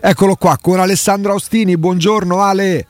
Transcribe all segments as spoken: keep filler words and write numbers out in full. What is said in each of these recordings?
Eccolo qua con Alessandro Austini. Buongiorno Ale.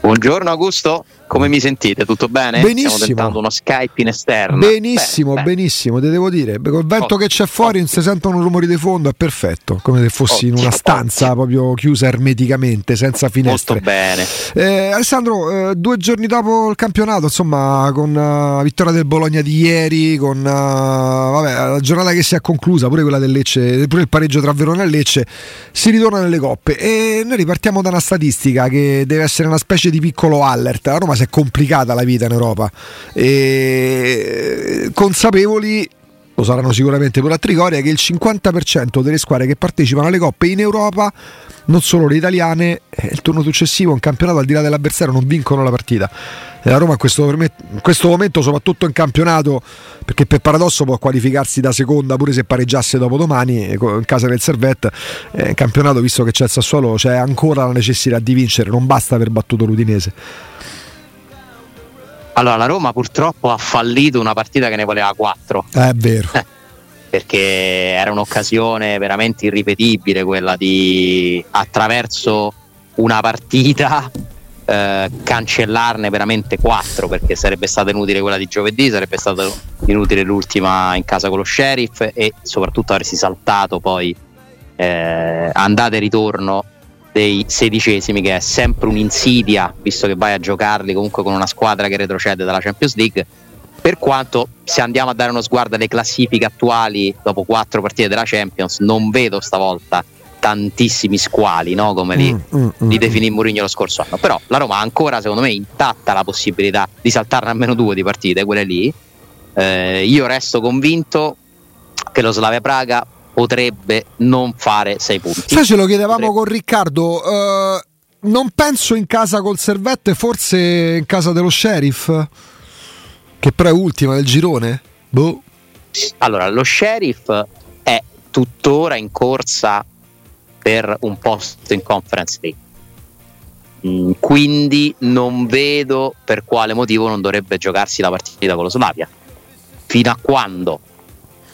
Buongiorno Augusto, come mi sentite? Tutto bene? Benissimo. Stiamo tentando uno Skype in esterno. Benissimo, beh, benissimo, te devo dire, col vento oh, che c'è fuori oh, non si sentono rumori di fondo, è perfetto, come se fossi oh, in una stanza oh, proprio chiusa ermeticamente, senza finestre. Molto bene. Eh, Alessandro, eh, due giorni dopo il campionato, insomma, con la uh, vittoria del Bologna di ieri, con uh, vabbè, la giornata che si è conclusa, pure quella del Lecce, pure il pareggio tra Verona e Lecce, si ritorna nelle coppe e noi ripartiamo da una statistica che deve essere una specie di piccolo alert. La Roma si è complicata la vita in Europa e consapevoli lo saranno sicuramente per la Trigoria che il cinquanta per cento delle squadre che partecipano alle coppe in Europa, non solo le italiane, il turno successivo un campionato al di là dell'avversario non vincono la partita. La Roma in questo, in questo momento, soprattutto in campionato, perché per paradosso può qualificarsi da seconda pure se pareggiasse dopodomani in casa del Servette, in campionato visto che c'è il Sassuolo c'è ancora la necessità di vincere, non basta aver battuto l'Udinese. Allora la Roma purtroppo ha fallito una partita che ne voleva quattro. È vero. Eh, perché era un'occasione veramente irripetibile quella di, attraverso una partita, eh, cancellarne veramente quattro, perché sarebbe stata inutile quella di giovedì, sarebbe stata inutile l'ultima in casa con lo Sheriff e soprattutto avresti saltato poi eh, andata e ritorno dei sedicesimi, che è sempre un'insidia visto che vai a giocarli comunque con una squadra che retrocede dalla Champions League. Per quanto, se andiamo a dare uno sguardo alle classifiche attuali dopo quattro partite della Champions, non vedo stavolta tantissimi squali, no? Come li, mm, mm, li definì Mourinho lo scorso anno. Però la Roma ha ancora secondo me intatta la possibilità di saltarne almeno due di partite, quelle lì. Eh, io resto convinto che lo Slavia Praga potrebbe non fare sei punti. Noi ce lo chiedevamo potrebbe. con Riccardo, eh, non penso in casa col Servette, forse in casa dello Sheriff, che però è ultima del girone. Boh. Allora, lo Sheriff è tuttora in corsa per un posto in Conference League. Mm, quindi non vedo per quale motivo non dovrebbe giocarsi la partita con lo Slavia. Fino a quando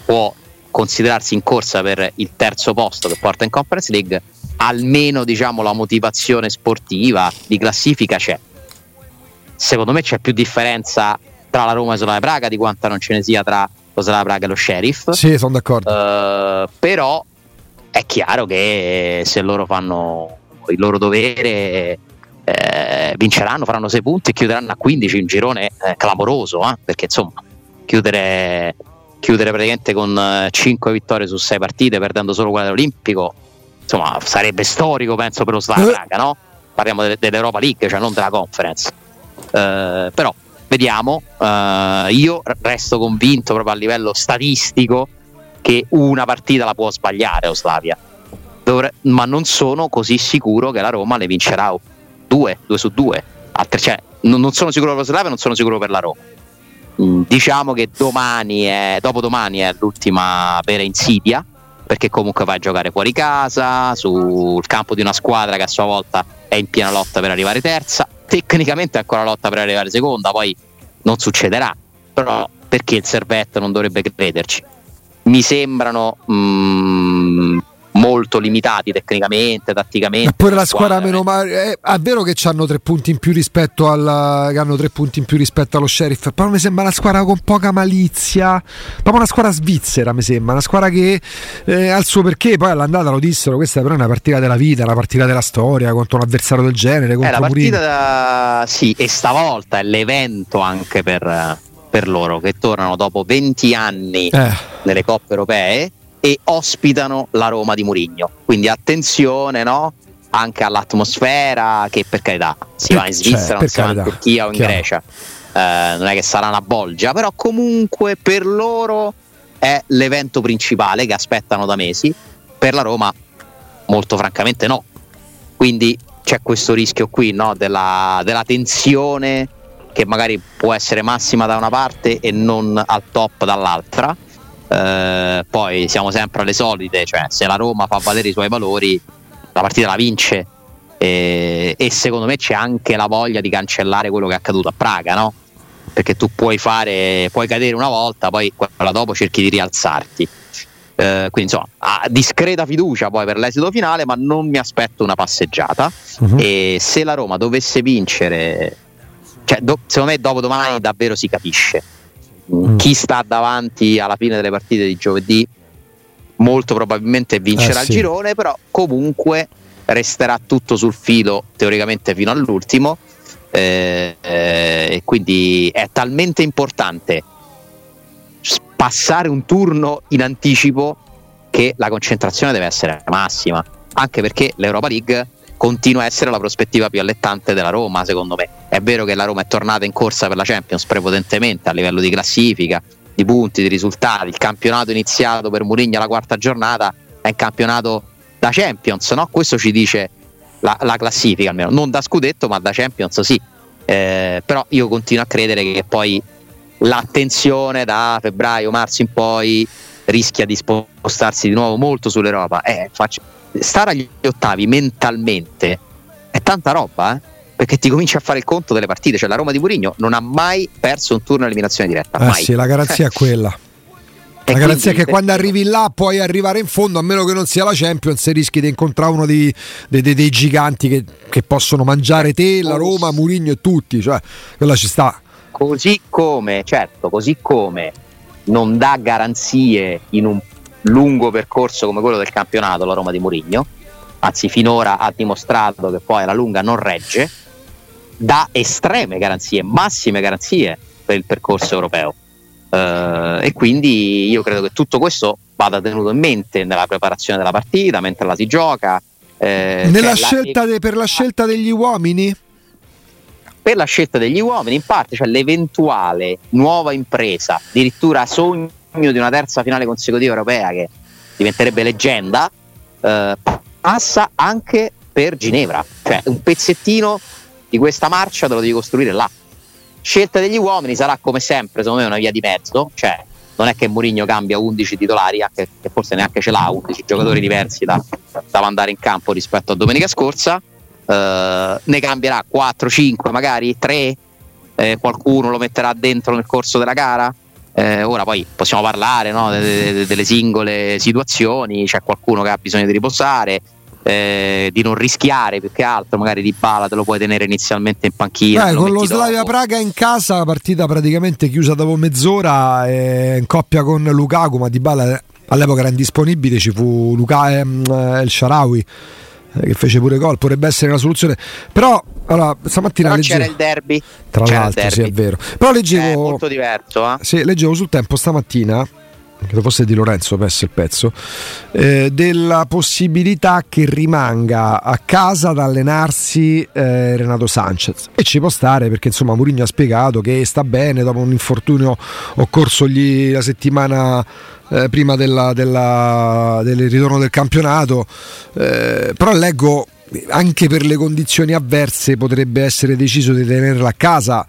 può considerarsi in corsa per il terzo posto che porta in Conference League, almeno diciamo la motivazione sportiva di classifica c'è. Secondo me c'è più differenza tra la Roma e Slavia Praga di quanta non ce ne sia tra lo Slavia Praga e lo Sheriff. Sì, sono d'accordo. Uh, però è chiaro che se loro fanno il loro dovere, eh, vinceranno, faranno sei punti e chiuderanno a quindici, un girone eh, clamoroso, eh, perché insomma chiudere... chiudere praticamente con cinque vittorie su sei partite, perdendo solo quella dell'Olimpico, insomma sarebbe storico penso per lo Slavia Praga, no? Parliamo de- dell'Europa League, cioè non della Conference. Eh, però vediamo, eh, io resto convinto proprio a livello statistico che una partita la può sbagliare lo Slavia, Dovre- ma non sono così sicuro che la Roma ne vincerà due, due su due. Altre, cioè, non, non sono sicuro per lo Slavia, non sono sicuro per la Roma. Diciamo che domani è, dopodomani è l'ultima vera insidia, perché comunque vai a giocare fuori casa sul campo di una squadra che a sua volta è in piena lotta per arrivare terza, tecnicamente è ancora lotta per arrivare seconda, poi non succederà, però perché il Servette non dovrebbe crederci? Mi sembrano mm, molto limitati tecnicamente, tatticamente. Ma pure la squadra, squadra meno male, è, è vero che hanno tre punti in più rispetto alla, che hanno tre punti in più rispetto allo Sheriff, però mi sembra una squadra con poca malizia, proprio una squadra svizzera, mi sembra una squadra che eh, al suo perché. Poi all'andata lo dissero, questa però è una partita della vita, una partita della storia contro un avversario del genere, contro è la partita da... sì, e stavolta è l'evento anche per, per loro, che tornano dopo venti anni eh. nelle coppe europee e ospitano la Roma di Mourinho, quindi attenzione, no? Anche all'atmosfera, che per carità si va in Svizzera, cioè, non si va in Turchia o in chiaro. Grecia, eh, non è che sarà una bolgia, però comunque per loro è l'evento principale che aspettano da mesi, per la Roma molto francamente no, quindi c'è questo rischio qui, no? della, della tensione che magari può essere massima da una parte e non al top dall'altra. Uh, poi siamo sempre alle solite, cioè se la Roma fa valere i suoi valori la partita la vince, e, e secondo me c'è anche la voglia di cancellare quello che è accaduto a Praga, no? Perché tu puoi fare puoi cadere una volta, poi quella dopo cerchi di rialzarti. eh, quindi insomma ha discreta fiducia poi per l'esito finale, ma non mi aspetto una passeggiata. Uh-huh. E se la Roma dovesse vincere, cioè do, secondo me dopo domani davvero si capisce mm. chi sta davanti alla fine delle partite di giovedì. Molto probabilmente vincerà eh, sì. il girone, però comunque resterà tutto sul filo teoricamente fino all'ultimo, eh, eh, e quindi è talmente importante passare un turno in anticipo che la concentrazione deve essere massima, anche perché l'Europa League continua a essere la prospettiva più allettante della Roma, secondo me. È vero che la Roma è tornata in corsa per la Champions prepotentemente a livello di classifica, di punti, di risultati. Il campionato iniziato per Mourinho alla quarta giornata è un campionato da Champions, no? Questo ci dice la, la classifica, almeno non da scudetto ma da Champions sì, eh, però io continuo a credere che poi l'attenzione da febbraio, marzo in poi rischia di spostarsi di nuovo molto sull'Europa. eh, faccio... stare agli ottavi mentalmente è tanta roba, eh? Perché ti cominci a fare il conto delle partite, cioè la Roma di Mourinho non ha mai perso un turno a eliminazione diretta, mai. Eh sì, la garanzia è quella. La e garanzia è che quando arrivi là puoi arrivare in fondo, a meno che non sia la Champions, se rischi di incontrare uno dei, dei, dei, dei giganti che, che possono mangiare te, la Roma, Mourinho e tutti, cioè quella ci sta. Così come, certo, così come non dà garanzie in un lungo percorso come quello del campionato la Roma di Mourinho, anzi finora ha dimostrato che poi alla lunga non regge, dà estreme garanzie, massime garanzie per il percorso europeo, eh, e quindi io credo che tutto questo vada tenuto in mente nella preparazione della partita, mentre la si gioca, eh, nella cioè scelta la... De, per la scelta degli uomini per la scelta degli uomini in parte, cioè l'eventuale nuova impresa, addirittura sogno di una terza finale consecutiva europea che diventerebbe leggenda, eh, passa anche per Ginevra, cioè un pezzettino di questa marcia te lo devi costruire là. Scelta degli uomini sarà come sempre secondo me una via di mezzo, cioè non è che Mourinho cambia undici titolari, anche che forse neanche ce l'ha, undici giocatori diversi da, da mandare in campo rispetto a domenica scorsa, eh, ne cambierà quattro cinque magari tre, eh, qualcuno lo metterà dentro nel corso della gara. Eh, ora poi possiamo parlare, no, de, de, de, delle singole situazioni, c'è qualcuno che ha bisogno di riposare, eh, di non rischiare, più che altro magari Dybala te lo puoi tenere inizialmente in panchina. Beh, lo con lo Slavia Praga in casa, la partita praticamente chiusa dopo mezz'ora, eh, in coppia con Lukaku, ma Dybala all'epoca era indisponibile, ci fu Lukaku, ehm, El Shaarawy, eh, che fece pure gol, potrebbe essere una soluzione, però allora stamattina però leggevo... c'era il derby, tra c'era l'altro derby. Sì, è vero, però leggevo è molto diverso, eh? Sì, leggevo sul Tempo stamattina, credo fosse di Lorenzo, perso il pezzo, eh, della possibilità che rimanga a casa ad allenarsi, eh, Renato Sanchez, e ci può stare perché insomma Mourinho ha spiegato che sta bene dopo un infortunio occorsogli la settimana eh, prima della, della, del ritorno del campionato, eh, però leggo anche per le condizioni avverse potrebbe essere deciso di tenerla a casa.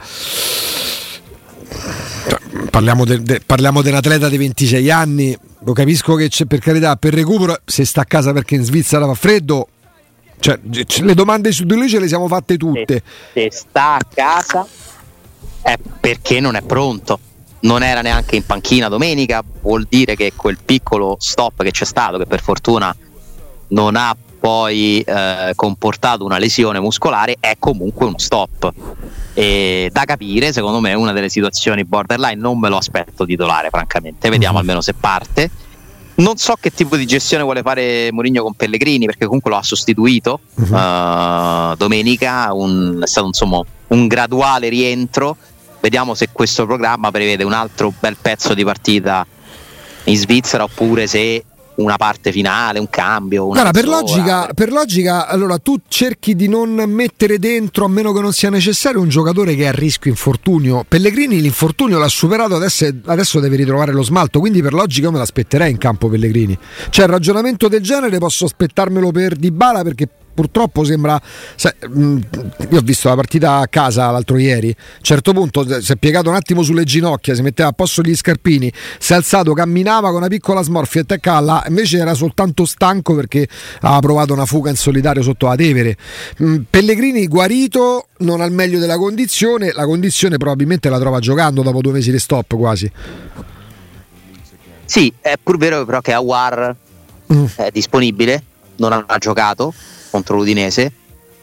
Parliamo de, de, parliamo di un atleta di ventisei anni, lo capisco che c'è, per carità, per recupero, se sta a casa perché in Svizzera fa freddo, cioè, le domande su di lui ce le siamo fatte tutte. Se, se sta a casa è perché non è pronto, non era neanche in panchina domenica, vuol dire che quel piccolo stop che c'è stato, che per fortuna non ha poi eh, comportato una lesione muscolare, è comunque uno stop. E da capire, secondo me, una delle situazioni borderline, non me lo aspetto titolare francamente, vediamo almeno se parte. Non so che tipo di gestione vuole fare Mourinho con Pellegrini, perché comunque lo ha sostituito uh-huh. uh, domenica, un, è stato insomma un graduale rientro. Vediamo se questo programma prevede un altro bel pezzo di partita in Svizzera oppure se una parte finale, un cambio, una allora, per logica, per logica, allora tu cerchi di non mettere dentro, a meno che non sia necessario, un giocatore che è a rischio infortunio. Pellegrini l'infortunio l'ha superato, adesso, è, adesso deve ritrovare lo smalto, quindi per logica io me l'aspetterei in campo Pellegrini. Cioè, il ragionamento del genere posso aspettarmelo per Dybala, perché purtroppo sembra, sai, io ho visto la partita a casa l'altro ieri, a un certo punto si è piegato un attimo sulle ginocchia, si metteva a posto gli scarpini, si è alzato, camminava con una piccola smorfia e attaccava, invece era soltanto stanco perché ha provato una fuga in solitario sotto la Tevere. Pellegrini guarito, non al meglio della condizione, la condizione probabilmente la trova giocando dopo due mesi di stop quasi. Sì, è pur vero però che Aouar mm. è disponibile, non ha giocato contro l'Udinese,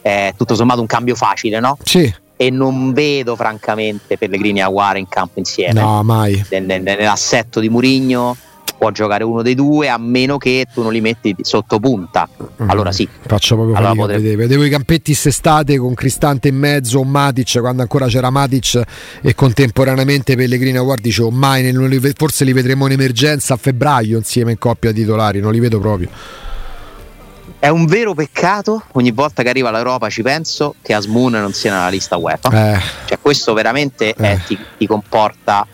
è tutto sommato un cambio facile, no? Sì. E non vedo francamente Pellegrini e Aouar in campo insieme. No, mai. Nel, nel, nell'assetto di Mourinho può giocare uno dei due, a meno che tu non li metti sotto punta. Allora sì, faccio proprio allora fatica potrebbe... Vedevo i campetti st'estate con Cristante in mezzo o Matic, quando ancora c'era Matic, e contemporaneamente Pellegrini e Aouar, dicevo mai, non li, forse li vedremo in emergenza a febbraio insieme in coppia titolari, non li vedo proprio. È un vero peccato, ogni volta che arriva l'Europa ci penso, che Azmoun non sia nella lista UEFA. Eh. Cioè questo veramente eh. Eh, ti, ti comporta...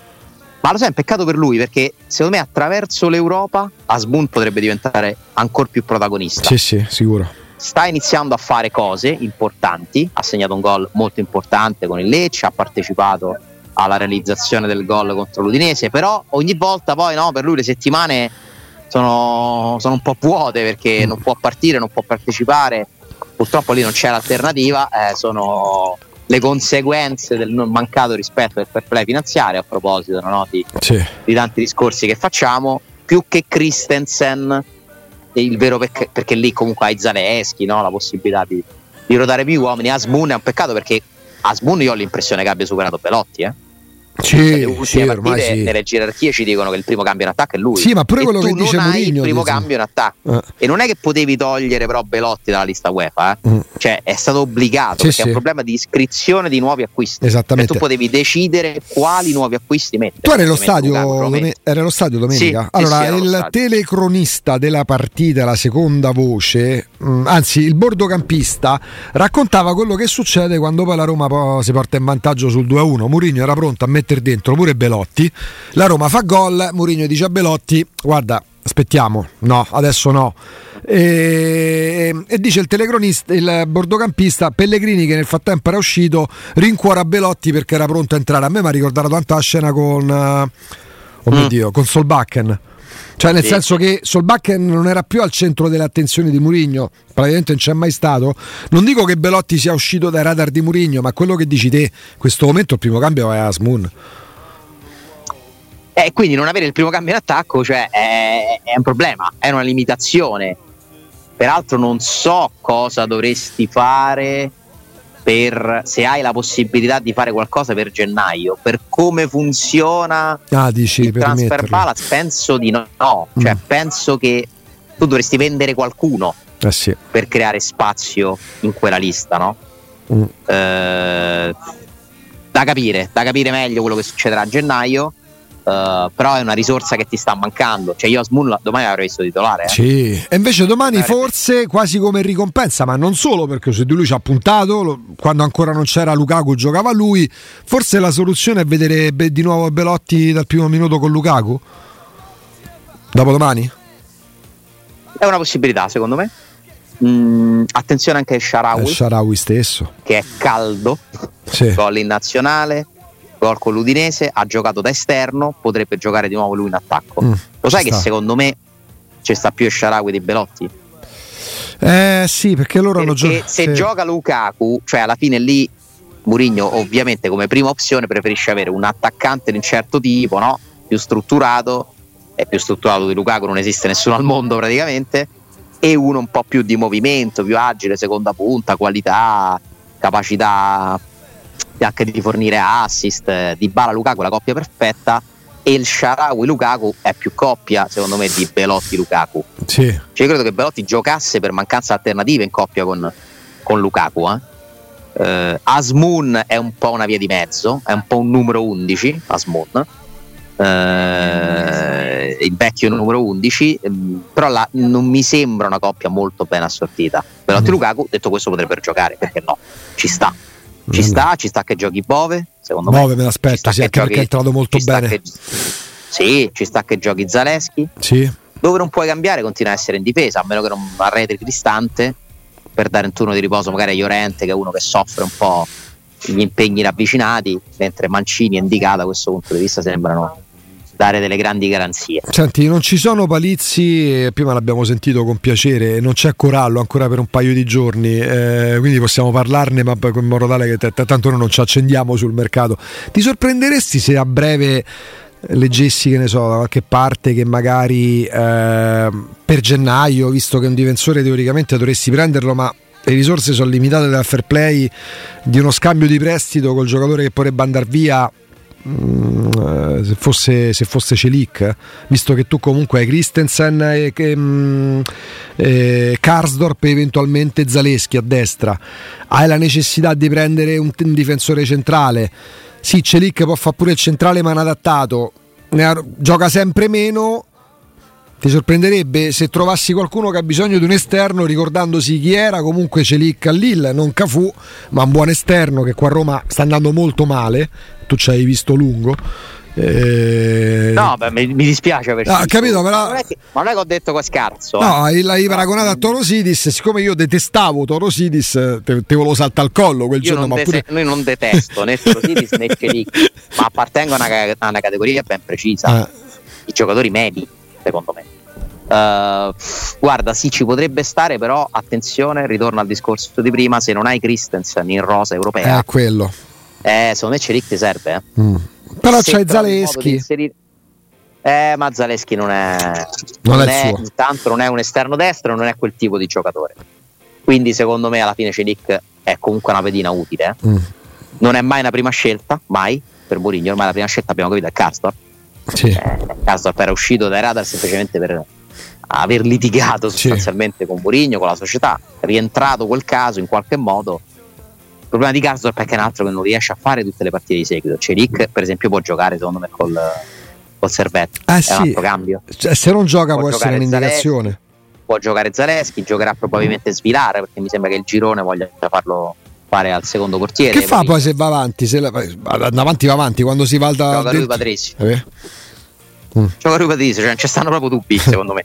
Ma lo sai, è un peccato per lui, perché secondo me attraverso l'Europa Azmoun potrebbe diventare ancora più protagonista. Sì, sì, sicuro. Sta iniziando a fare cose importanti, ha segnato un gol molto importante con il Lecce, ha partecipato alla realizzazione del gol contro l'Udinese, però ogni volta poi no, per lui le settimane... Sono, sono un po' vuote perché non può partire, non può partecipare, purtroppo lì non c'è l'alternativa, eh, sono le conseguenze del non mancato rispetto del fair play finanziario, a proposito no, no, di, sì. di tanti discorsi che facciamo, più che Christensen il vero pecc- perché lì comunque hai Zalewski, no, la possibilità di, di rotare più uomini. Azmoun è un peccato perché Azmoun io ho l'impressione che abbia superato Belotti, eh Sì, le sì, ormai sì. Nelle gerarchie ci dicono che il primo cambio in attacco è lui. Sì, ma pure e quello tu che dice non Mourinho, hai il primo dice... cambio in attacco. Eh. E non è che potevi togliere però Belotti dalla lista UEFA, eh? mm. Cioè è stato obbligato, sì, perché sì. è un problema di iscrizione di nuovi acquisti. Esattamente. E tu potevi decidere quali nuovi acquisti mettere. Tu eri allo stadio, domen- era allo stadio domenica. Sì, allora, sì, il stadio. Telecronista della partita, la seconda voce, mh, anzi il bordocampista raccontava quello che succede quando poi la Roma poi si porta in vantaggio sul due a uno. Mourinho era pronto a mettere dentro pure Belotti, la Roma fa gol, Mourinho dice a Belotti guarda aspettiamo, no adesso no, e, e dice il telecronista, il bordocampista, Pellegrini che nel frattempo era uscito rincuora Belotti perché era pronto a entrare. A me mi ha ricordato tanto la scena con oh mio mm. Dio, con Solbakken, cioè nel sì. senso che Solbakken non era più al centro dell'attenzione di Mourinho, praticamente non c'è mai stato. Non dico che Belotti sia uscito dai radar di Mourinho, ma quello che dici te, in questo momento il primo cambio è Azmoun, e eh, quindi non avere il primo cambio in attacco, cioè è, è un problema, è una limitazione. Peraltro non so cosa dovresti fare per, se hai la possibilità di fare qualcosa per gennaio, per come funziona ah, dici, il transfer metterlo. Balance penso di no, no. Cioè mm. penso che tu dovresti vendere qualcuno eh sì. per creare spazio in quella lista, no? Mm. Eh, da capire, da capire meglio quello che succederà a gennaio, eh, però è una risorsa che ti sta mancando. Cioè io a Smulla domani l'avrei visto titolare eh. sì. E invece domani forse quasi come ricompensa, ma non solo, perché su di lui ci ha puntato lo, quando ancora non c'era Lukaku giocava lui. Forse la soluzione è vedere be, di nuovo Belotti dal primo minuto con Lukaku dopodomani. È una possibilità secondo me. Mm, attenzione anche a El Shaarawy, El Shaarawy stesso che è caldo, sì. gol in nazionale, gol con l'Udinese, ha giocato da esterno, potrebbe giocare di nuovo lui in attacco. Mm, lo sai che sta. Secondo me ci sta più El Shaarawy di Belotti. Eh sì, perché loro perché hanno giocato. Se sì. gioca Lukaku, cioè alla fine lì Mourinho ovviamente come prima opzione preferisce avere un attaccante di un certo tipo, no? Più strutturato, è più strutturato di Lukaku, non esiste nessuno al mondo praticamente, e uno un po' più di movimento, più agile, seconda punta, qualità, capacità anche di fornire assist. Dybala Lukaku è la coppia perfetta, e il Shaarawy Lukaku è più coppia secondo me di Belotti Lukaku. Sì. Cioè, io credo che Belotti giocasse per mancanza alternative in coppia con, con Lukaku. Eh. Eh, Azmoun è un po' una via di mezzo, è un po' un numero undici. Azmoun, eh, il vecchio numero undici, però la, non mi sembra una coppia molto ben assortita. Belotti Lukaku, detto questo, potrebbero giocare, perché no? Ci sta. Ci sta, ci sta che giochi Bove, secondo Bove me. Bove me l'aspetto, sì, anche giochi, perché è entrato molto bene. Che, sì, ci sta che giochi Zalewski. Sì. Dove non puoi cambiare, continua a essere in difesa, a meno che non arretri Cristante per dare un turno di riposo magari a Llorente, che è uno che soffre un po' gli impegni ravvicinati, mentre Mancini e Indica da questo punto di vista sembrano dare delle grandi garanzie. Senti, non ci sono Palizzi, prima l'abbiamo sentito con piacere, non c'è Corallo ancora per un paio di giorni, eh, quindi possiamo parlarne, ma in modo tale che t- t- tanto noi non ci accendiamo sul mercato. Ti sorprenderesti se a breve leggessi, che ne so, da qualche parte che magari eh, per gennaio, visto che un difensore teoricamente dovresti prenderlo, ma le risorse sono limitate dal fair play, di uno scambio di prestito col giocatore che potrebbe andare via, mh, se fosse se fosse Çelik, eh, visto che tu comunque hai Christensen e, e, mh, e Karsdorp e eventualmente Zalewski a destra, hai la necessità di prendere un, un difensore centrale. Sì, Çelik può fare pure il centrale ma inadattato, ne gioca sempre meno. Ti sorprenderebbe se trovassi qualcuno che ha bisogno di un esterno, ricordandosi chi era comunque Çelik a Lille, non Cafu, ma un buon esterno, che qua a Roma sta andando molto male. Tu ci hai visto lungo. Eh... No, beh, mi, mi dispiace perché ah, capito, però... ma, non che, ma non è che ho detto qua scarso. No, eh. l'hai paragonato a Torosidis. Siccome io detestavo Torosidis, te, te volevo salta al collo quel io giorno. Ma dese- pure... Noi non detesto né Torosidis né Çelik, ma appartengo a una, a una categoria ben precisa: ah. i giocatori medi, secondo me. Uh, guarda, sì, ci potrebbe stare, però attenzione, ritorno al discorso di prima: se non hai Christensen in rosa europea, ah, quello. Eh, secondo me Çelik ti serve, eh. mm. Però se c'è Zalewski inserire... eh, ma Zalewski non è non, non è, è intanto non è un esterno destro, non è quel tipo di giocatore, quindi secondo me alla fine Çelik è comunque una pedina utile, eh. mm. non è mai una prima scelta, mai, per Mourinho ormai la prima scelta, abbiamo capito, è Karsdorp. Sì. eh, Karsdorp era uscito dai radar semplicemente per aver litigato sostanzialmente sì. con Mourinho, con la società, rientrato quel caso in qualche modo. Il problema di Karsdorp è che è un altro che non riesce a fare tutte le partite di seguito. Çelik per esempio può giocare secondo me col, col Servette, eh, è sì. un altro cambio, cioè, se non gioca può, può essere un'indicazione. Può giocare Zalewski, giocherà probabilmente Svilare, perché mi sembra che il girone voglia farlo fare al secondo portiere. Che fa poi se va avanti, se la, avanti va avanti, quando si va da Rui Patrício eh. mm. gioca Rui Patrício, cioè non ci stanno proprio dubbi secondo me.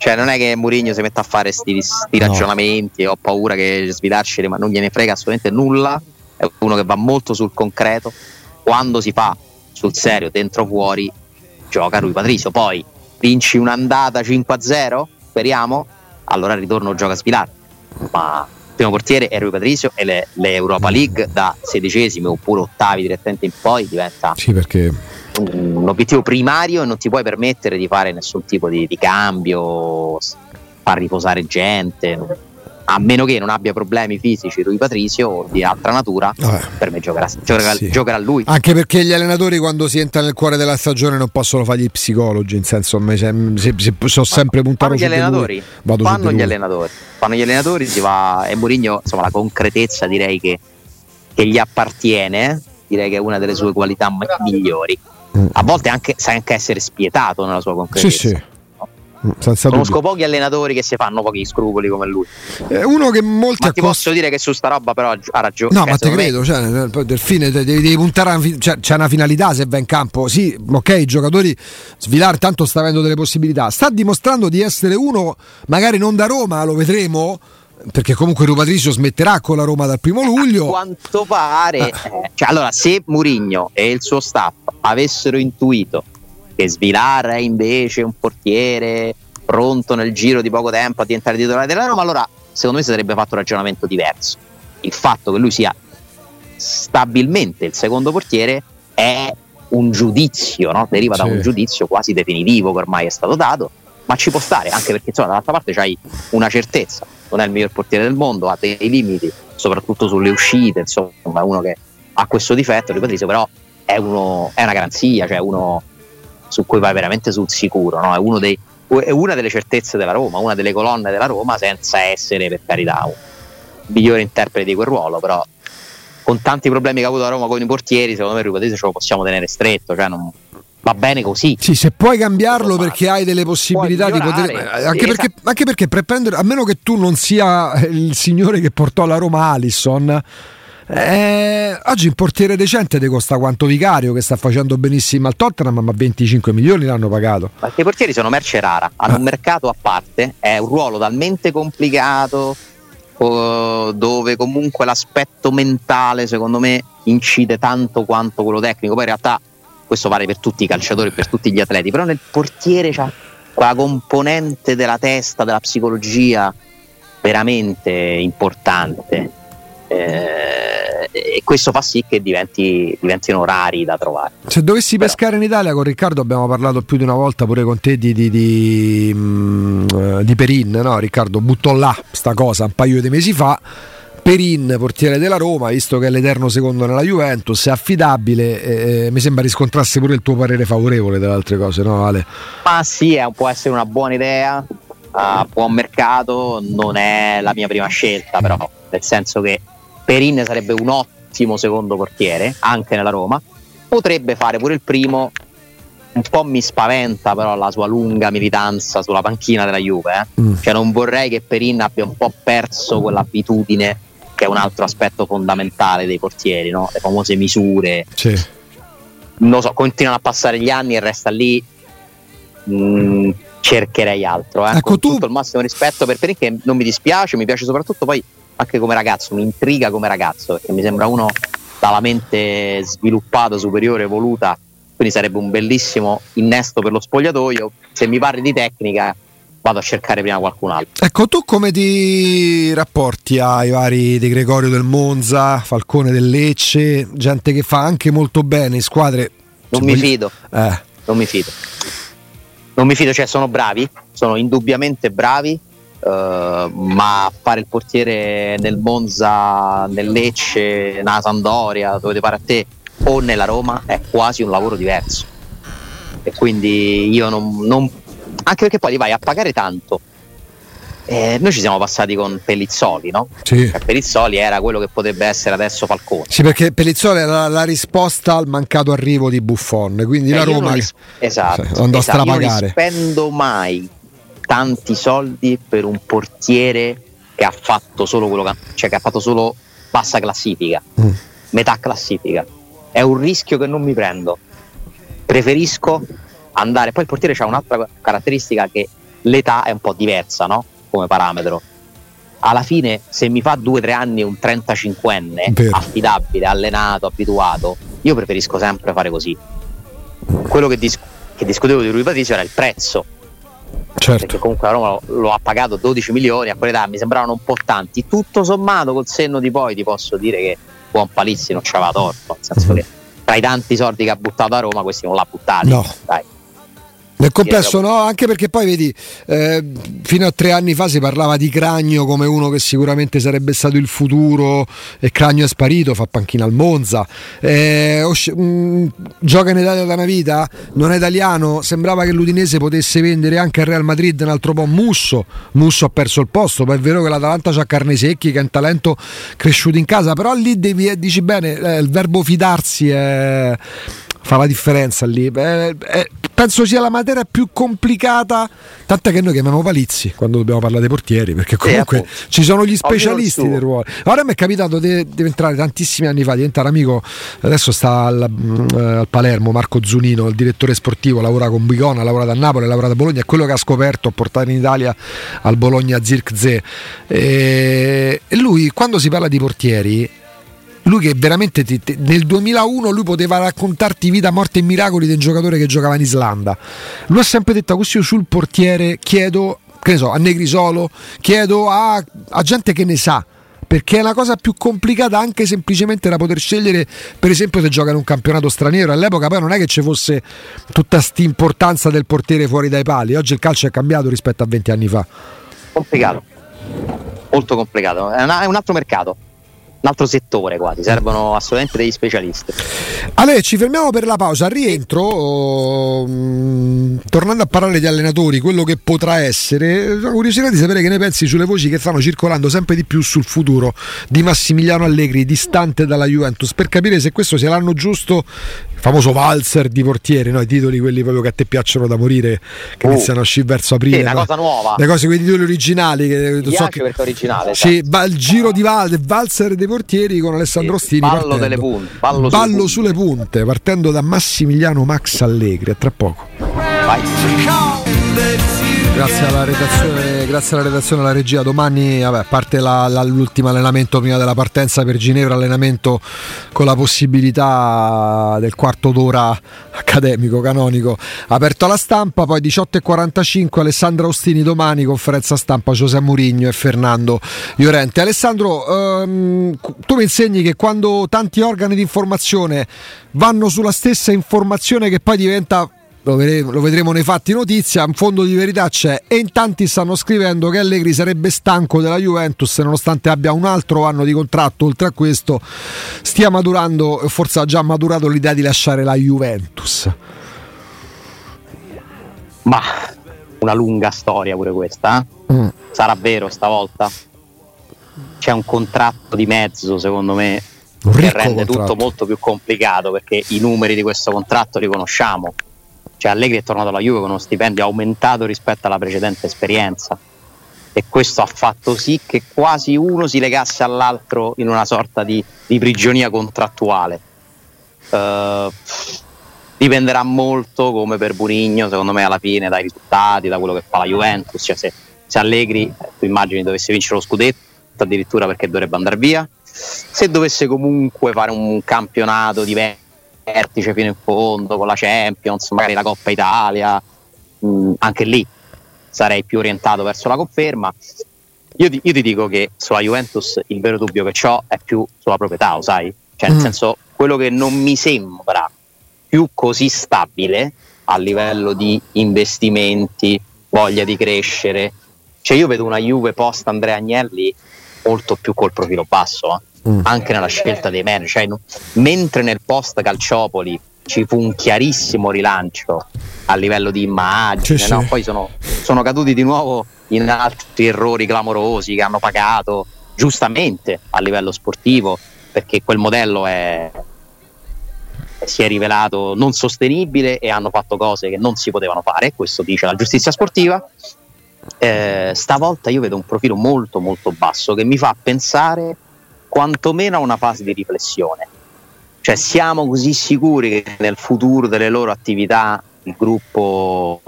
Cioè non è che Mourinho si metta a fare sti, sti no. ragionamenti, ho paura che sfidarci, ma non gliene frega assolutamente nulla. È uno che va molto sul concreto, quando si fa sul serio, dentro fuori, gioca Rui Patrício. Poi vinci un'andata cinque a zero, speriamo, allora al ritorno gioca Svilar, ma il primo portiere è Rui Patrício, e le, le Europa League da sedicesimi oppure ottavi direttamente in poi diventa sì, perché... un obiettivo primario, e non ti puoi permettere di fare nessun tipo di, di cambio, far riposare gente, a meno che non abbia problemi fisici Rui Patrício o di altra natura. Vabbè. Per me giocherà, giocherà, sì. giocherà lui, anche perché gli allenatori quando si entra nel cuore della stagione non possono fare gli psicologi, in senso se, se, se, sono sempre puntato su allenatori, lui, fanno gli allenatori fanno gli allenatori si va, e Mourinho insomma la concretezza direi che, che gli appartiene, direi che è una delle sue qualità migliori. A volte anche, sa anche essere spietato nella sua concretezza. Sì, sì. Senza Conosco dubbio. Pochi allenatori che si fanno pochi scrupoli come lui. Eh, uno che molti ma ti accost... posso dire che su sta roba però ha ragione. No, ma te credo, me... cioè, del fine devi, devi puntare a una fi... cioè, c'è una finalità se va in campo. Sì, ok, i giocatori Svilar tanto sta avendo delle possibilità. Sta dimostrando di essere uno, magari non da Roma, lo vedremo, perché comunque Rui Patrício smetterà con la Roma dal primo luglio. A quanto pare, ah. eh, cioè, allora, se Mourinho e il suo staff avessero intuito che Svilar è invece un portiere pronto nel giro di poco tempo a diventare titolare della Roma, allora secondo me si sarebbe fatto un ragionamento diverso. Il fatto che lui sia stabilmente il secondo portiere è un giudizio, no? Deriva sì. da un giudizio quasi definitivo che ormai è stato dato, ma ci può stare, anche perché insomma dall'altra parte c'hai una certezza. Non è il miglior portiere del mondo, ha dei limiti, soprattutto sulle uscite, insomma, è uno che ha questo difetto, Rui Patrício, però è uno è una garanzia, cioè uno su cui vai veramente sul sicuro, no? È uno dei è una delle certezze della Roma, una delle colonne della Roma, senza essere, per carità, un migliore interprete di quel ruolo, però con tanti problemi che ha avuto la Roma con i portieri, secondo me Rui Patrício ce lo possiamo tenere stretto, cioè non va bene così. Sì, se puoi cambiarlo perché hai delle possibilità di poter anche, esatto. perché, anche perché per prendere, a meno che tu non sia il signore che portò alla Roma Alisson, eh, oggi un portiere decente ti costa quanto Vicario, che sta facendo benissimo al Tottenham, ma venticinque milioni l'hanno pagato. Perché i portieri sono merce rara, hanno ah. un mercato a parte, è un ruolo talmente complicato dove comunque l'aspetto mentale secondo me incide tanto quanto quello tecnico. Poi in realtà questo vale per tutti i calciatori, per tutti gli atleti, però nel portiere c'è quella componente della testa, della psicologia veramente importante, eh, e questo fa sì che diventi, diventino rari da trovare. Se dovessi Però. pescare in Italia, con Riccardo abbiamo parlato più di una volta pure con te di, di, di, mh, di Perin, no? Riccardo buttò là sta cosa un paio di mesi fa. Perin, portiere della Roma, visto che è l'eterno secondo nella Juventus, è affidabile, eh, mi sembra riscontrasse pure il tuo parere favorevole delle altre cose, no Ale? Ma sì, è, può essere una buona idea, uh, buon mercato, non è la mia prima scelta però, nel senso che Perin sarebbe un ottimo secondo portiere, anche nella Roma, potrebbe fare pure il primo, un po' mi spaventa però la sua lunga militanza sulla panchina della Juve, eh? mm. Cioè non vorrei che Perin abbia un po' perso quell'abitudine che è un altro aspetto fondamentale dei portieri, no? Le famose misure. Sì. Non lo so, continuano a passare gli anni e resta lì. Mm, cercherei altro. Eh? Ecco, Con tu... tutto il massimo rispetto per Perin, che non mi dispiace, mi piace soprattutto poi anche come ragazzo, mi intriga come ragazzo, perché mi sembra uno dalla mente sviluppata, superiore, evoluta, quindi sarebbe un bellissimo innesto per lo spogliatoio. Se mi parli di tecnica, vado a cercare prima qualcun altro. Ecco, tu come ti rapporti ai vari De Gregorio del Monza, Falcone del Lecce, gente che fa anche molto bene in squadre? Non mi voglio... fido eh. non mi fido non mi fido, cioè sono bravi, sono indubbiamente bravi, eh, ma fare il portiere nel Monza, nel Lecce, nella Sampdoria, dovete fare a te, o nella Roma, è quasi un lavoro diverso, e quindi io non, non... anche perché poi li vai a pagare tanto. Eh, noi ci siamo passati con Pellizzoli, no? Sì. Pellizzoli era quello che potrebbe essere adesso Falcone. Sì, perché Pellizzoli era la risposta al mancato arrivo di Buffon, quindi eh, la Roma ris- esatto, cioè, andò esatto. a strapagare. Io non spendo mai tanti soldi per un portiere che ha fatto solo quello che, cioè che ha fatto solo bassa classifica, mm. metà classifica. È un rischio che non mi prendo. Preferisco andare. Poi il portiere c'ha un'altra caratteristica, che l'età è un po' diversa, no? Come parametro. Alla fine, se mi fa due o tre anni un trentacinquenne Vero. affidabile, allenato, abituato, io preferisco sempre fare così. Quello che, dis- che discutevo di Rui Patrício era il prezzo. Certo. Perché comunque la Roma lo, lo ha pagato dodici milioni a quell'età, mi sembravano un po' tanti. Tutto sommato, col senno di poi ti posso dire che buon Palizzi non ci aveva torto, nel senso che tra i tanti soldi che ha buttato a Roma questi non l'ha buttati. No. Dai. Nel complesso no, anche perché poi vedi, eh, fino a tre anni fa si parlava di Cragno come uno che sicuramente sarebbe stato il futuro, e Cragno è sparito, fa panchina al Monza, eh, osce, mh, gioca in Italia da una vita, non è italiano, sembrava che l'Udinese potesse vendere anche al Real Madrid un altro po' Musso, Musso ha perso il posto, ma è vero che l'Atalanta c'ha Carnesecchi che è un talento cresciuto in casa, però lì devi, eh, dici bene, eh, il verbo fidarsi è... fa la differenza lì, eh, eh, penso sia la materia più complicata, tant'è che noi chiamiamo Palizzi quando dobbiamo parlare dei portieri, perché comunque eh, ci sono gli specialisti del ruolo. Ora mi è capitato di diventare tantissimi anni fa, diventare amico, adesso sta al, eh, al Palermo, Marco Zunino, il direttore sportivo, lavora con Bigona, lavora da Napoli, lavora da Bologna, è quello che ha scoperto a portare in Italia al Bologna Zirkzee, e lui quando si parla di portieri, lui che veramente ti, te, nel duemilauno lui poteva raccontarti vita, morte e miracoli del giocatore che giocava in Islanda. Lui ha sempre detto questo, io sul portiere chiedo, che ne so, a Negrisolo, chiedo a, a gente che ne sa, perché è la cosa più complicata anche semplicemente da poter scegliere, per esempio se gioca in un campionato straniero. All'epoca poi non è che ci fosse tutta st'importanza del portiere fuori dai pali, oggi il calcio è cambiato rispetto a venti anni fa. Complicato, molto complicato, è, una, è un altro mercato, un altro settore quasi, servono assolutamente degli specialisti. Ale, ci fermiamo per la pausa, al rientro oh, mh, tornando a parlare di allenatori, quello che potrà essere, sono curioso di sapere che ne pensi sulle voci che stanno circolando sempre di più sul futuro di Massimiliano Allegri distante dalla Juventus, per capire se questo sia l'anno giusto, il famoso valzer di portiere, no? I titoli quelli proprio che a te piacciono da morire, che uh, iniziano a uscire verso aprile, sì, una no? cosa nuova, le cose, quei titoli originali che mi piace, so che, perché originale sì, va, il giro di Val, valzer di portieri con Alessandro Austini, ballo partendo, delle punte, ballo, ballo sulle, sulle punte. punte partendo da Massimiliano Max Allegri. A tra poco. Vai. Grazie alla redazione, grazie alla redazione, alla regia. Domani, vabbè, a parte la, la, l'ultimo allenamento prima della partenza per Ginevra, allenamento con la possibilità del quarto d'ora accademico canonico aperto alla stampa, poi diciotto e quarantacinque Alessandro Austini domani, conferenza stampa José Mourinho e Fernando Llorente. Alessandro, ehm, tu mi insegni che quando tanti organi di informazione vanno sulla stessa informazione che poi diventa, lo vedremo, lo vedremo nei fatti notizia, un fondo di verità c'è, e in tanti stanno scrivendo che Allegri sarebbe stanco della Juventus, nonostante abbia un altro anno di contratto oltre a questo, stia maturando, forse ha già maturato l'idea di lasciare la Juventus. Ma una lunga storia pure questa, eh? mm. Sarà vero stavolta? C'è un contratto di mezzo, secondo me, un che rende contratto. Tutto molto più complicato, perché i numeri di questo contratto li conosciamo. Cioè Allegri è tornato alla Juve con uno stipendio aumentato rispetto alla precedente esperienza, e questo ha fatto sì che quasi uno si legasse all'altro in una sorta di, di prigionia contrattuale. Uh, dipenderà molto, come per Mourinho, secondo me, alla fine dai risultati, da quello che fa la Juventus. Cioè, se, se Allegri, tu immagini, dovesse vincere lo scudetto, addirittura, perché dovrebbe andare via. Se dovesse comunque fare un campionato diverso, vertice fino in fondo con la Champions, magari la Coppa Italia, mh, anche lì sarei più orientato verso la conferma. Io ti, io ti dico che sulla Juventus il vero dubbio che ho è più sulla proprietà, lo sai? Cioè, nel mm. senso, quello che non mi sembra più così stabile a livello di investimenti, voglia di crescere. Cioè, io vedo una Juve post Andrea Agnelli molto più col profilo basso, eh. Mm. anche nella scelta dei manager, cioè, no, mentre nel post Calciopoli ci fu un chiarissimo rilancio a livello di immagine, sì, no? Sì. Poi sono, sono caduti di nuovo in altri errori clamorosi che hanno pagato giustamente a livello sportivo, perché quel modello è, si è rivelato non sostenibile e hanno fatto cose che non si potevano fare, questo dice la giustizia sportiva. Eh, stavolta io vedo un profilo molto molto basso che mi fa pensare quantomeno a una fase di riflessione. Cioè, siamo così sicuri che nel futuro delle loro attività il gruppo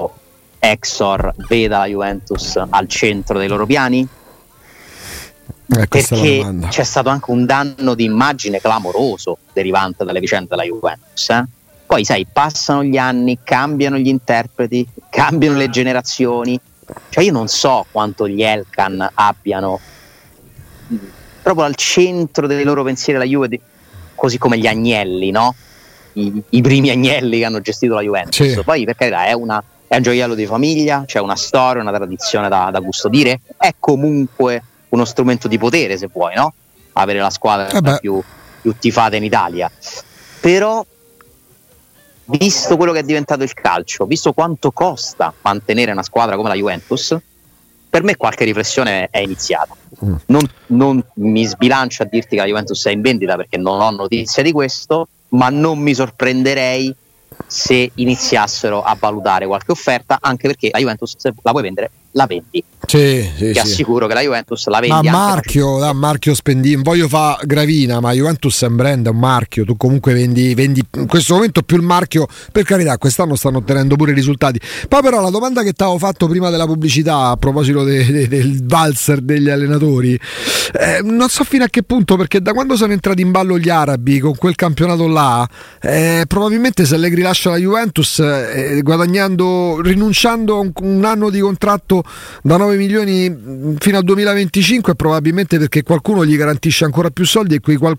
Exor veda la Juventus al centro dei loro piani? Eh, Perché c'è stato anche un danno di immagine clamoroso derivante dalle vicende della Juventus, eh? Poi sai, passano gli anni, cambiano gli interpreti, cambiano le generazioni. Cioè, io non so quanto gli Elkan abbiano proprio al centro dei loro pensieri la Juve, così come gli Agnelli, no? I, i primi Agnelli che hanno gestito la Juventus, sì. Poi, per carità, è, una, è un gioiello di famiglia, c'è cioè una storia, una tradizione da, da custodire, è comunque uno strumento di potere, se vuoi, no? Avere la squadra eh più, più tifata in Italia. Però, visto quello che è diventato il calcio, visto quanto costa mantenere una squadra come la Juventus, per me qualche riflessione è iniziata. Non, non mi sbilancio a dirti che la Juventus è in vendita, perché non ho notizie di questo, ma non mi sorprenderei se iniziassero a valutare qualche offerta, anche perché la Juventus, se la vuoi vendere, la vendi. Sì, sì, ti assicuro, sì, che la Juventus la vendi. Ma anche marchio, la marchio Spendin, voglio fa gravina, ma Juventus è un brand, è un marchio, tu comunque vendi, vendi in questo momento più il marchio, per carità, quest'anno stanno ottenendo pure i risultati. Poi però la domanda che ti avevo fatto prima della pubblicità a proposito de, de, del valzer degli allenatori, eh, non so fino a che punto, perché da quando sono entrati in ballo gli arabi con quel campionato là, eh, probabilmente se Allegri lascia la Juventus, eh, guadagnando, rinunciando a un, un anno di contratto da nove milioni fino al duemilaventicinque, probabilmente perché qualcuno gli garantisce ancora più soldi, e quei qual-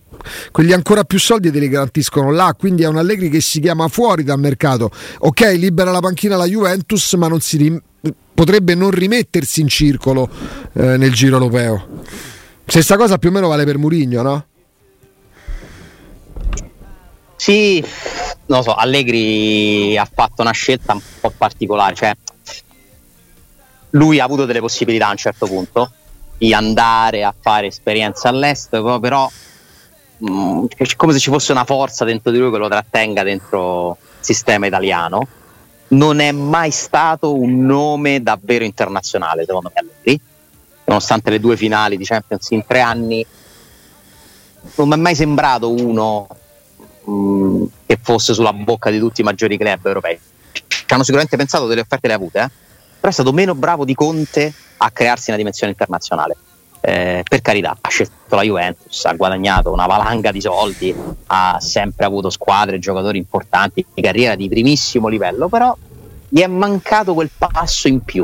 quegli ancora più soldi te li garantiscono là, quindi è un Allegri che si chiama fuori dal mercato. Ok, libera la panchina la Juventus, ma non si rim- potrebbe non rimettersi in circolo eh, nel giro europeo. Stessa cosa più o meno vale per Mourinho, no? Sì, non lo so, Allegri ha fatto una scelta un po' particolare, cioè lui ha avuto delle possibilità a un certo punto di andare a fare esperienza all'estero, però mh, è come se ci fosse una forza dentro di lui che lo trattenga dentro il sistema italiano. Non è mai stato un nome davvero internazionale, secondo me, Allegri, nonostante le due finali di Champions in tre anni. Non mi è mai sembrato uno mh, che fosse sulla bocca di tutti i maggiori club europei. Ci hanno sicuramente pensato, delle offerte le avute, eh? però è stato meno bravo di Conte a crearsi una dimensione internazionale. Eh, per carità, ha scelto la Juventus, ha guadagnato una valanga di soldi, ha sempre avuto squadre, giocatori importanti, carriera di primissimo livello, però gli è mancato quel passo in più.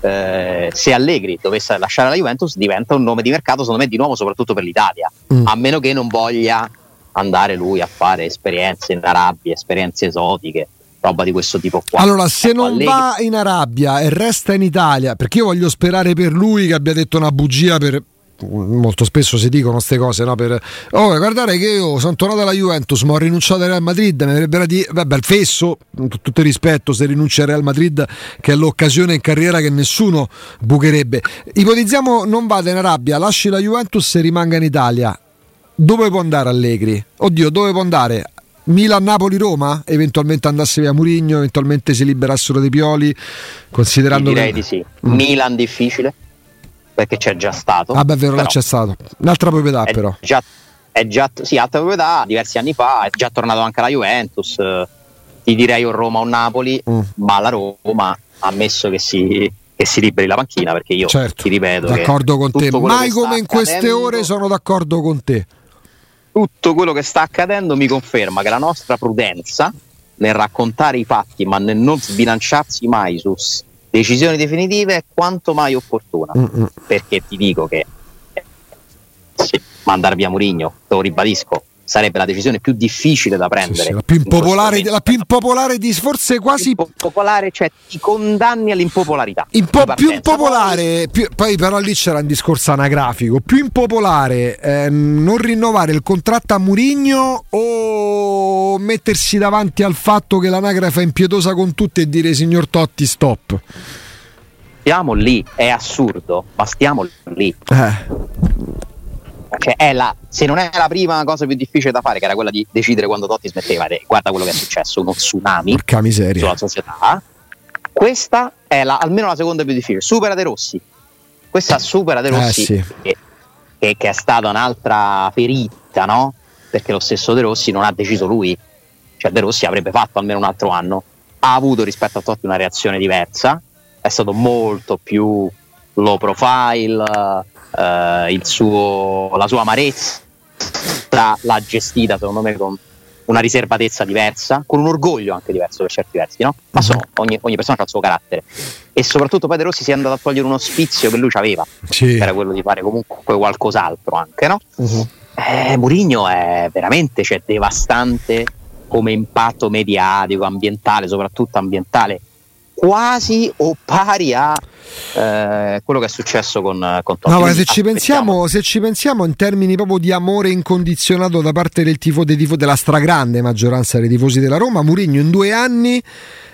Eh, se Allegri dovesse lasciare la Juventus diventa un nome di mercato, secondo me, di nuovo, soprattutto per l'Italia, mm. a meno che non voglia andare lui a fare esperienze in Arabia, esperienze esotiche, roba di questo tipo qua. Allora, se non Allegri va in Arabia e resta in Italia, perché io voglio sperare per lui che abbia detto una bugia, per molto spesso si dicono queste cose, no? Per oh, guardare che io sono tornato alla Juventus, ma ho rinunciato al Real Madrid, mi avrebbero di vabbè, il fesso, con tutto il rispetto, se rinuncia al Real Madrid, che è l'occasione in carriera che nessuno bucherebbe. Ipotizziamo non vada in Arabia, lasci la Juventus e rimanga in Italia. Dove può andare Allegri? Oddio, dove può andare? Milan, Napoli, Roma? Eventualmente andasse via Mourinho, eventualmente si liberassero dei Pioli, considerando sì, direi che... di sì. Mm. Milan difficile, perché c'è già stato. Ah beh, vero, là c'è stato. Un'altra proprietà è però. Già, è già sì, altra proprietà, diversi anni fa, è già tornato anche alla Juventus. Eh, ti direi o Roma o Napoli, mm. ma la Roma, ammesso che si che si liberi la panchina, perché io certo, ti ripeto, d'accordo con te. Mai come in queste accadendo, ore sono d'accordo con te. Tutto quello che sta accadendo mi conferma che la nostra prudenza nel raccontare i fatti, ma nel non sbilanciarsi mai su decisioni definitive, è quanto mai opportuna. Mm-mm. Perché ti dico che se mandare via Mourinho, te lo ribadisco, sarebbe la decisione più difficile da prendere, sì, sì, la più impopolare, la più impopolare di forse quasi popolare, cioè ti condanni all'impopolarità. Il po- più impopolare, più, poi però lì c'era un discorso anagrafico, più impopolare eh, non rinnovare il contratto a Mourinho o mettersi davanti al fatto che l'anagrafe è impietosa con tutti e dire signor Totti stop. Stiamo lì, è assurdo, ma stiamo lì. Eh. Cioè è la, se non è la prima cosa più difficile da fare, che era quella di decidere quando Totti smetteva, guarda quello che è successo, uno tsunami sulla società, questa è la, almeno la seconda più difficile, supera De Rossi, questa supera De Rossi, eh, sì. che, che, che è stata un'altra ferita, no? Perché lo stesso De Rossi non ha deciso lui, cioè De Rossi avrebbe fatto almeno un altro anno, ha avuto rispetto a Totti una reazione diversa, è stato molto più low profile. Uh, il suo, la sua amarezza l'ha gestita secondo me con una riservatezza diversa, con un orgoglio anche diverso per certi versi, no? Ma sono, ogni, ogni persona ha il suo carattere, e soprattutto poi De Rossi si è andato a togliere uno sfizio che lui aveva, sì. che era quello di fare comunque qualcos'altro anche, no? Uh-huh. Eh, Mourinho è veramente, cioè, devastante come impatto mediatico, ambientale, soprattutto ambientale, quasi o pari a eh, quello che è successo con, con Totti. No, ma se ci pensiamo, se ci pensiamo in termini proprio di amore incondizionato da parte del tifo, del tifo della stragrande maggioranza dei tifosi della Roma, Mourinho in due anni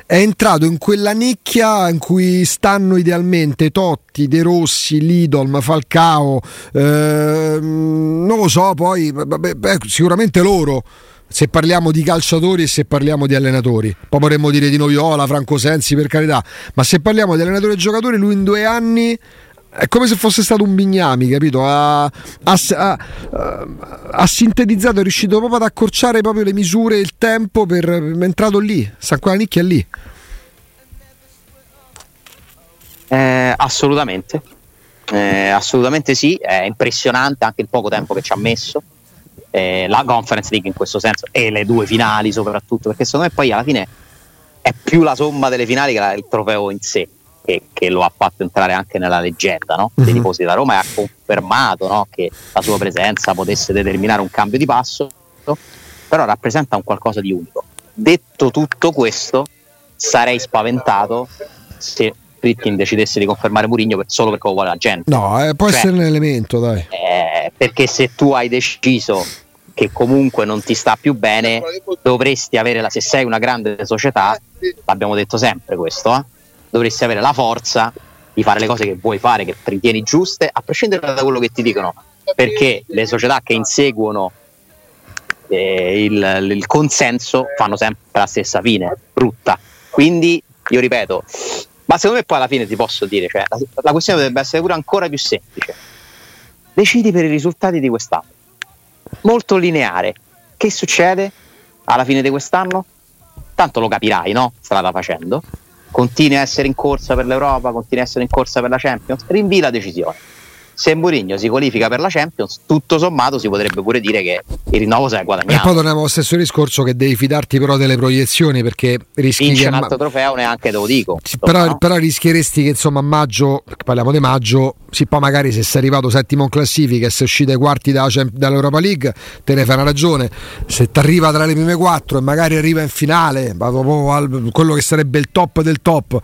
è entrato in quella nicchia in cui stanno idealmente Totti, De Rossi, Lidl, Falcao, eh, non lo so, poi beh, beh, sicuramente loro. Se parliamo di calciatori e se parliamo di allenatori, poi potremmo dire di Noviola, Franco Sensi, per carità, ma se parliamo di allenatori e giocatori, lui in due anni è come se fosse stato un Bignami, capito? Ha, ha, ha, ha sintetizzato, è riuscito proprio ad accorciare proprio le misure, il tempo, per è entrato lì, sta qua la nicchia lì. Eh, assolutamente, eh, assolutamente sì, è impressionante anche il poco tempo che ci ha messo. Eh, la Conference League in questo senso, e le due finali soprattutto, perché secondo me poi alla fine è più la somma delle finali che la, il trofeo in sé che, che lo ha fatto entrare anche nella leggenda, no? Dei tifosi della Roma, e ha confermato, no? Che la sua presenza potesse determinare un cambio di passo, però rappresenta un qualcosa di unico. Detto tutto questo, sarei spaventato se Frittin decidesse di confermare Mourinho solo perché lo vuole la gente. No, eh, può cioè, essere un elemento, dai. Eh, perché se tu hai deciso che comunque non ti sta più bene, dovresti avere la, se sei una grande società, l'abbiamo detto sempre questo, eh, dovresti avere la forza di fare le cose che vuoi fare, che ritieni giuste, a prescindere da quello che ti dicono, perché le società che inseguono eh, il, il consenso fanno sempre la stessa fine, brutta. Quindi io ripeto, ma secondo me poi alla fine ti posso dire, cioè, la, la questione dovrebbe essere pure ancora più semplice. Decidi per i risultati di quest'anno. Molto lineare. Che succede alla fine di quest'anno? Tanto lo capirai, no? Strada facendo. continui a essere in corsa per l'Europa, continui a essere in corsa per la Champions, rinvii la decisione. Se Mourinho si qualifica per la Champions, tutto sommato si potrebbe pure dire che il rinnovo si è guadagnato. E poi torniamo allo stesso discorso, che devi fidarti però delle proiezioni, perché rischi vince che un altro ma... trofeo, neanche te lo dico. Sì, però, no? Però rischieresti che, insomma, a maggio, parliamo di maggio, sì, poi magari se sei arrivato settimo in classifica e sei uscito ai quarti da, dall'Europa League, te ne fai una ragione. Se ti arriva tra le prime quattro e magari arriva in finale, quello che sarebbe il top del top,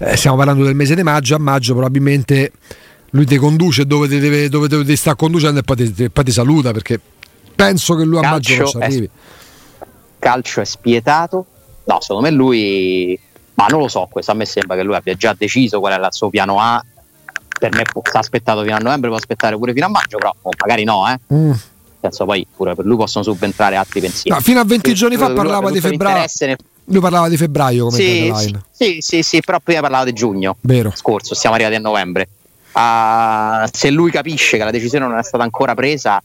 eh, stiamo parlando del mese di maggio, a maggio probabilmente lui ti conduce dove ti, deve, dove ti, dove ti sta conducendo e poi ti, poi ti saluta, perché penso che lui a maggio non ci arrivi. Calcio è spietato, no, secondo me lui, ma non lo so, questo a me sembra che lui abbia già deciso qual è il suo piano A. Per me sta aspettato fino a novembre, può aspettare pure fino a maggio, però oh, magari no, eh. Mm. Penso poi pure per lui possono subentrare altri pensieri. No, fino a venti Quindi, giorni fa parlava di febbraio. Lui parlava di febbraio come sì, deadline. Sì, sì, sì, però prima parlava di giugno. Vero. Scorso, siamo arrivati a novembre. Uh, se lui capisce che la decisione non è stata ancora presa,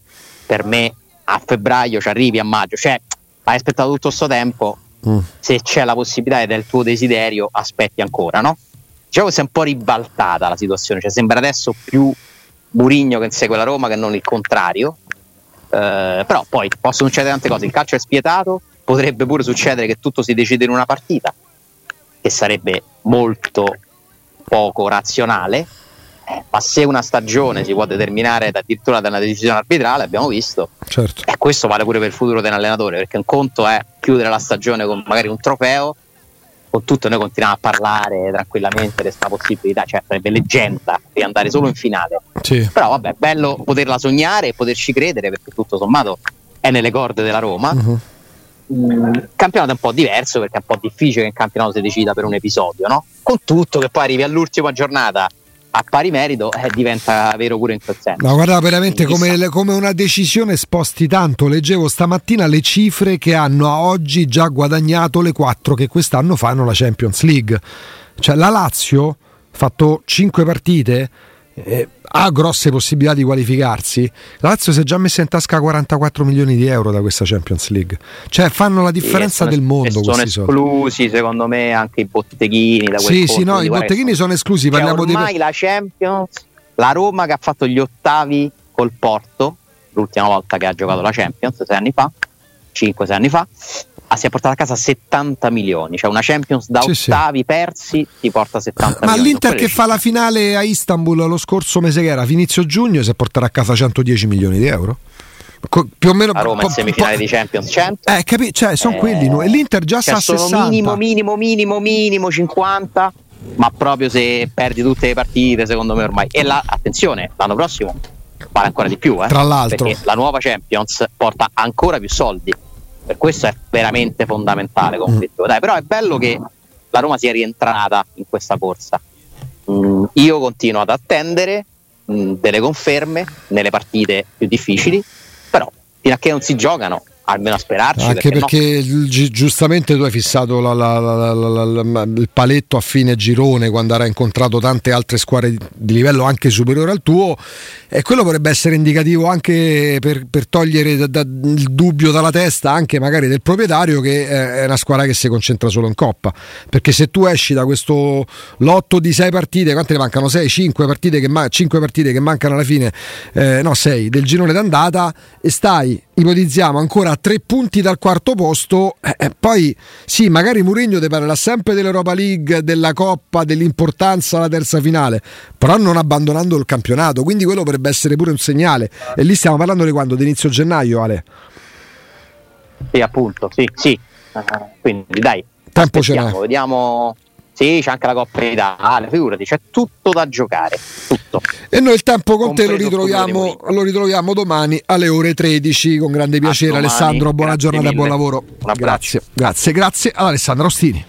per me a febbraio ci arrivi, a maggio, cioè hai aspettato tutto questo tempo, mm. se c'è la possibilità ed è il tuo desiderio, aspetti ancora, no? Diciamo che si è un po' ribaltata la situazione, cioè sembra adesso più Mourinho che insegue la Roma che non il contrario, uh, però poi possono succedere tante cose, il calcio è spietato, potrebbe pure succedere che tutto si decide in una partita, che sarebbe molto poco razionale. Ma se una stagione si può determinare addirittura da una decisione arbitrale, abbiamo visto, certo. E questo vale pure per il futuro di un allenatore, perché un conto è chiudere la stagione con magari un trofeo, con tutto noi continuiamo a parlare tranquillamente di questa possibilità, cioè sarebbe leggenda di andare solo in finale, sì. Però vabbè, bello poterla sognare e poterci credere, perché tutto sommato è nelle corde della Roma. Uh-huh. Il campionato è un po' diverso, perché è un po' difficile che in campionato si decida per un episodio, no? Con tutto che poi arrivi all'ultima giornata a pari merito, eh, diventa vero pure in quel senso. No, guarda, veramente come, come una decisione sposti tanto. Leggevo stamattina le cifre che hanno a oggi già guadagnato le quattro che quest'anno fanno la Champions League. Cioè la Lazio ha fatto cinque partite, eh, ha grosse possibilità di qualificarsi. La Lazio si è già messa in tasca quarantaquattro milioni di euro da questa Champions League. Cioè fanno la differenza sì, del mondo. Sono esclusi soldi. Secondo me anche i botteghini da quel sì sì no, i botteghini sono, sono esclusi, cioè, parliamo ormai di... la Champions, la Roma che ha fatto gli ottavi col Porto l'ultima volta che ha giocato la Champions sei anni fa cinque sei anni fa, si è portata a casa settanta milioni, cioè una Champions da sì, ottavi sì. persi ti porta settanta ma milioni. Ma l'Inter che fa la finale a Istanbul lo scorso mese, che era inizio giugno, si è portata a casa centodieci milioni di euro Co- più o meno a Roma po- in semifinale po- di Champions cento eh capi- cioè sono eh, quelli no? E l'Inter già cioè, sta a sessanta minimo minimo minimo minimo cinquanta, ma proprio se perdi tutte le partite secondo me ormai, e la attenzione l'anno prossimo vale ancora di più, eh? Tra l'altro perché la nuova Champions porta ancora più soldi. Per questo è veramente fondamentale il conflitto. Dai, però è bello che la Roma sia rientrata in questa corsa. Mm, io continuo ad attendere mm, delle conferme nelle partite più difficili, però fino a che non si giocano, almeno a sperarci. Anche perché, perché no. gi- giustamente tu hai fissato la, la, la, la, la, la, il paletto a fine girone, quando avrai incontrato tante altre squadre di livello anche superiore al tuo, e quello potrebbe essere indicativo anche per, per togliere da, da, il dubbio dalla testa anche magari del proprietario, che è una squadra che si concentra solo in Coppa, perché se tu esci da questo lotto di sei partite, quante ne mancano? sei cinque partite, ma- partite che mancano alla fine, eh, no sei del girone d'andata, e stai, ipotizziamo, ancora a tre punti dal quarto posto, eh, poi sì, magari Mourinho ti parlerà sempre dell'Europa League, della Coppa, dell'importanza alla terza finale, però non abbandonando il campionato, quindi quello potrebbe essere pure un segnale. E lì stiamo parlando di quando? Di inizio gennaio, Ale? Sì, appunto, sì, sì. Uh, quindi dai, tempo ce n'è. Vediamo... Sì, c'è anche la Coppa Italia, figurati, c'è tutto da giocare, tutto. E noi il tempo con te lo ritroviamo, lo ritroviamo domani alle ore tredici, con grande piacere. Alessandro, buona giornata e buon lavoro. Grazie, grazie, grazie ad Alessandro Austini.